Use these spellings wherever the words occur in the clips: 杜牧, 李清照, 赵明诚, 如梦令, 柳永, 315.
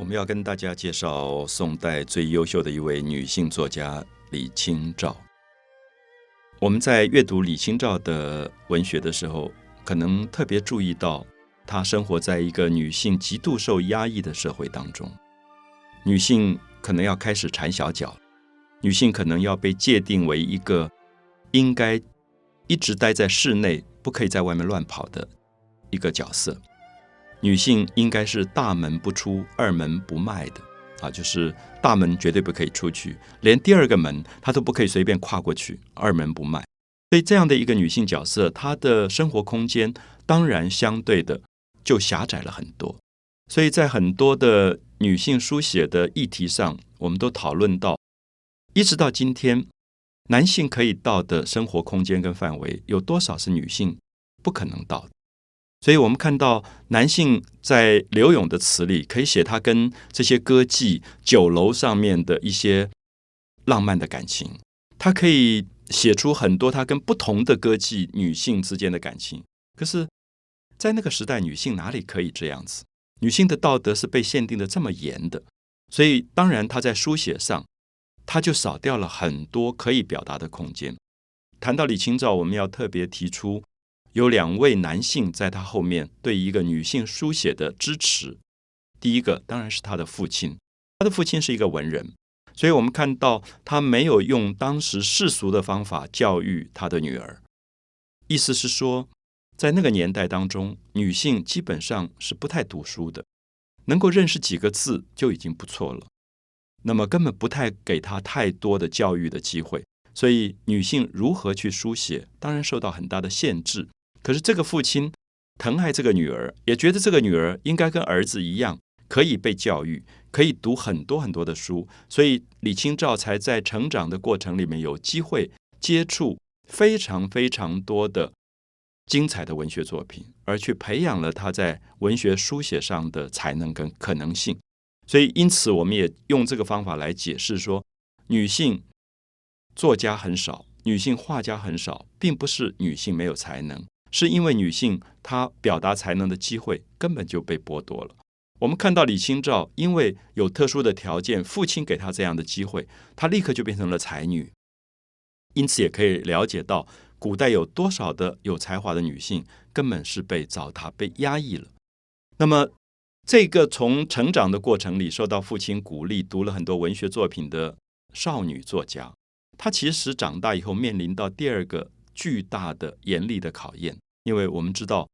我们要跟大家介绍宋代最优秀的一位女性作家李清照。我们在阅读李清照的文学的时候，可能特别注意到她生活在一个女性极度受压抑的社会当中，女性可能要开始缠小脚，女性可能要被界定为一个应该一直待在室内，不可以在外面乱跑的一个角色。女性应该是大门不出，二门不迈的啊，就是大门绝对不可以出去，连第二个门她都不可以随便跨过去，二门不迈。所以这样的一个女性角色，她的生活空间当然相对的就狭窄了很多。所以在很多的女性书写的议题上，我们都讨论到，一直到今天，男性可以到的生活空间跟范围有多少是女性不可能到的。所以我们看到男性在柳永的词里可以写他跟这些歌妓酒楼上面的一些浪漫的感情，他可以写出很多他跟不同的歌妓女性之间的感情。可是在那个时代，女性哪里可以这样子？女性的道德是被限定的这么严的，所以当然她在书写上他就少掉了很多可以表达的空间。谈到李清照，我们要特别提出有两位男性在他后面对一个女性书写的支持。第一个当然是他的父亲，他的父亲是一个文人，所以我们看到他没有用当时世俗的方法教育他的女儿，意思是说在那个年代当中，女性基本上是不太读书的，能够认识几个字就已经不错了，那么根本不太给她太多的教育的机会，所以女性如何去书写当然受到很大的限制。可是这个父亲疼爱这个女儿，也觉得这个女儿应该跟儿子一样可以被教育，可以读很多很多的书，所以李清照才在成长的过程里面有机会接触非常非常多的精彩的文学作品，而去培养了她在文学书写上的才能跟可能性。所以因此我们也用这个方法来解释说，女性作家很少，女性画家很少，并不是女性没有才能，是因为女性她表达才能的机会根本就被剥夺了。我们看到李清照因为有特殊的条件，父亲给她这样的机会，她立刻就变成了才女。因此也可以了解到古代有多少的有才华的女性根本是被糟蹋被压抑了。那么这个从成长的过程里受到父亲鼓励读了很多文学作品的少女作家，她其实长大以后面临到第二个巨大的严厉的考验。因为我们知道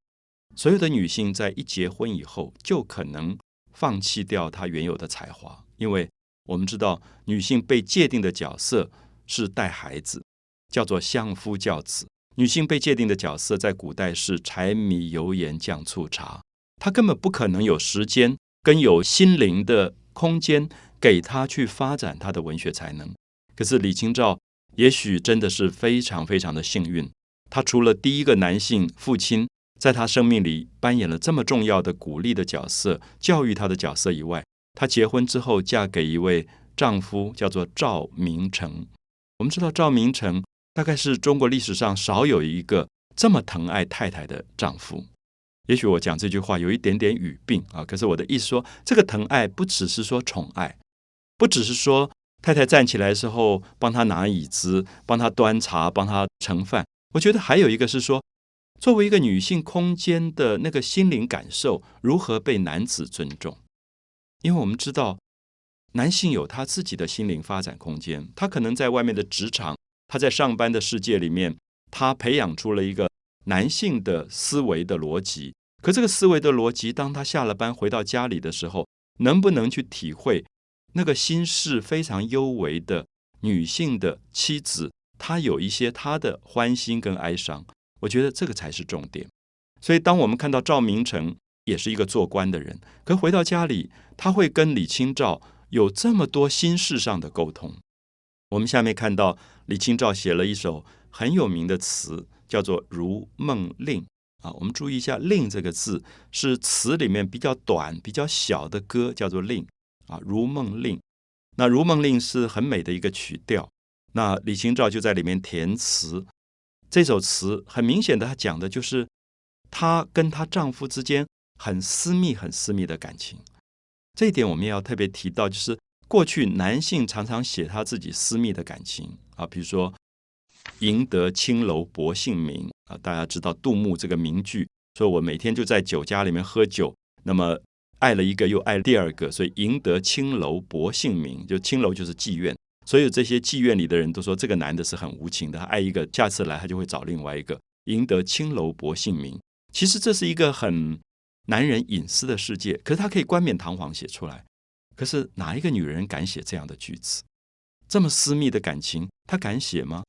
所有的女性在一结婚以后就可能放弃掉她原有的才华，因为我们知道女性被界定的角色是带孩子，叫做相夫教子。女性被界定的角色在古代是柴米油盐酱醋茶，他根本不可能有时间跟有心灵的空间给他去发展他的文学才能。可是李清照也许真的是非常非常的幸运，他除了第一个男性父亲在他生命里扮演了这么重要的鼓励的角色，教育他的角色以外，他结婚之后嫁给一位丈夫叫做赵明诚。我们知道赵明诚大概是中国历史上少有一个这么疼爱太太的丈夫。也许我讲这句话有一点点语病啊，可是我的意思说，这个疼爱不只是说宠爱，不只是说太太站起来的时候帮她拿椅子，帮她端茶，帮她盛饭。我觉得还有一个是说，作为一个女性空间的那个心灵感受如何被男子尊重。因为我们知道男性有他自己的心灵发展空间，他可能在外面的职场，他在上班的世界里面，他培养出了一个男性的思维的逻辑。可这个思维的逻辑当他下了班回到家里的时候，能不能去体会那个心事非常幽微的女性的妻子，她有一些她的欢欣跟哀伤，我觉得这个才是重点。所以当我们看到赵明诚也是一个做官的人，可回到家里他会跟李清照有这么多心事上的沟通。我们下面看到李清照写了一首很有名的词叫做《如梦令》啊，我们注意一下"令"这个字是词里面比较短、比较小的歌，叫做"令"啊，《如梦令》。那《如梦令》是很美的一个曲调，那李清照就在里面填词。这首词很明显的，她讲的就是她跟她丈夫之间很私密、很私密的感情。这一点我们也要特别提到，就是过去男性常常写他自己私密的感情啊，比如说赢得青楼薄幸名啊，大家知道杜牧这个名句，说我每天就在酒家里面喝酒，那么爱了一个又爱第二个，所以赢得青楼薄幸名，就青楼就是妓院，所有这些妓院里的人都说这个男的是很无情的，他爱一个下次来他就会找另外一个，赢得青楼薄幸名。其实这是一个很男人隐私的世界，可是他可以冠冕堂皇写出来。可是哪一个女人敢写这样的句子？这么私密的感情她敢写吗？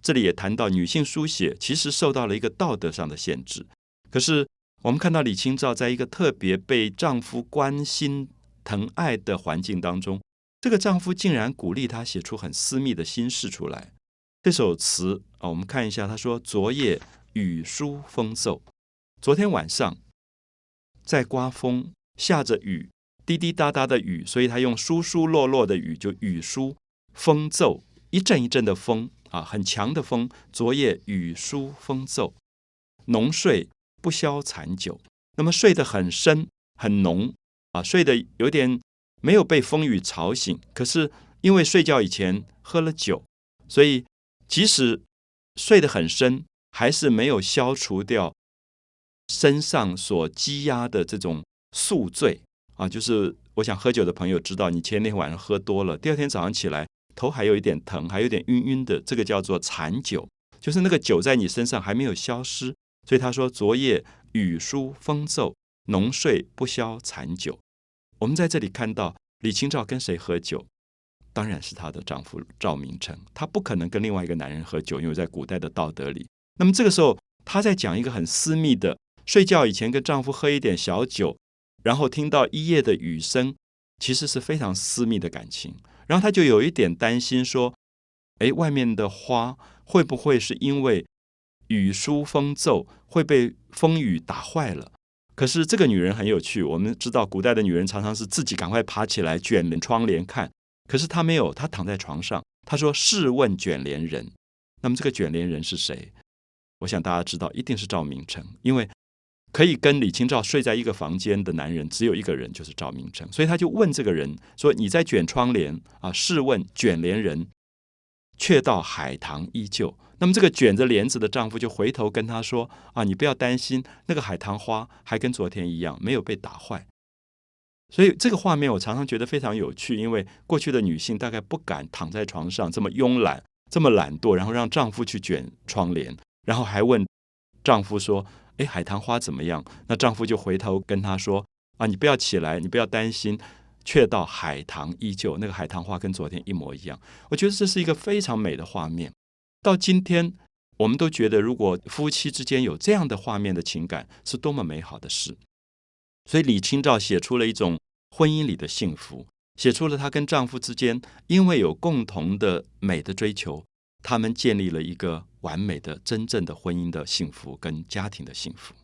这里也谈到女性书写其实受到了一个道德上的限制，可是我们看到李清照在一个特别被丈夫关心疼爱的环境当中，这个丈夫竟然鼓励她写出很私密的心事出来。这首词，我们看一下，她说昨夜雨疏风骤，昨天晚上在刮风下着雨，滴滴答答的雨，所以他用疏疏落落的雨，就雨疏风骤，一阵一阵的风，很强的风。昨夜雨疏风骤，浓睡不消残酒。那么睡得很深很浓，睡得有点没有被风雨吵醒，可是因为睡觉以前喝了酒，所以即使睡得很深，还是没有消除掉身上所积压的这种宿醉，就是我想喝酒的朋友知道，你前天晚上喝多了，第二天早上起来头还有一点疼，还有点晕晕的，这个叫做残酒，就是那个酒在你身上还没有消失。所以他说昨夜雨疏风骤，浓睡不消残酒。我们在这里看到李清照跟谁喝酒？当然是她的丈夫赵明诚，她不可能跟另外一个男人喝酒，因为在古代的道德里。那么这个时候她在讲一个很私密的，睡觉以前跟丈夫喝一点小酒，然后听到一夜的雨声，其实是非常私密的感情。然后他就有一点担心说，外面的花会不会是因为雨疏风骤会被风雨打坏了。可是这个女人很有趣，我们知道古代的女人常常是自己赶快爬起来卷窗帘看，可是她没有，她躺在床上，她说试问卷帘人。那么这个卷帘人是谁？我想大家知道一定是赵明诚，因为可以跟李清照睡在一个房间的男人只有一个人，就是赵明诚。所以他就问这个人说，你在卷窗帘，试问卷帘人，却道海棠依旧。那么这个卷着帘子的丈夫就回头跟他说，你不要担心，那个海棠花还跟昨天一样没有被打坏。所以这个画面我常常觉得非常有趣，因为过去的女性大概不敢躺在床上这么慵懒这么懒惰，然后让丈夫去卷窗帘，然后还问丈夫说海棠花怎么样？那丈夫就回头跟她说，你不要起来，你不要担心，却道海棠依旧，那个海棠花跟昨天一模一样。我觉得这是一个非常美的画面。到今天我们都觉得如果夫妻之间有这样的画面的情感是多么美好的事。所以李清照写出了一种婚姻里的幸福，写出了她跟丈夫之间因为有共同的美的追求，他们建立了一个完美的真正的婚姻的幸福跟家庭的幸福。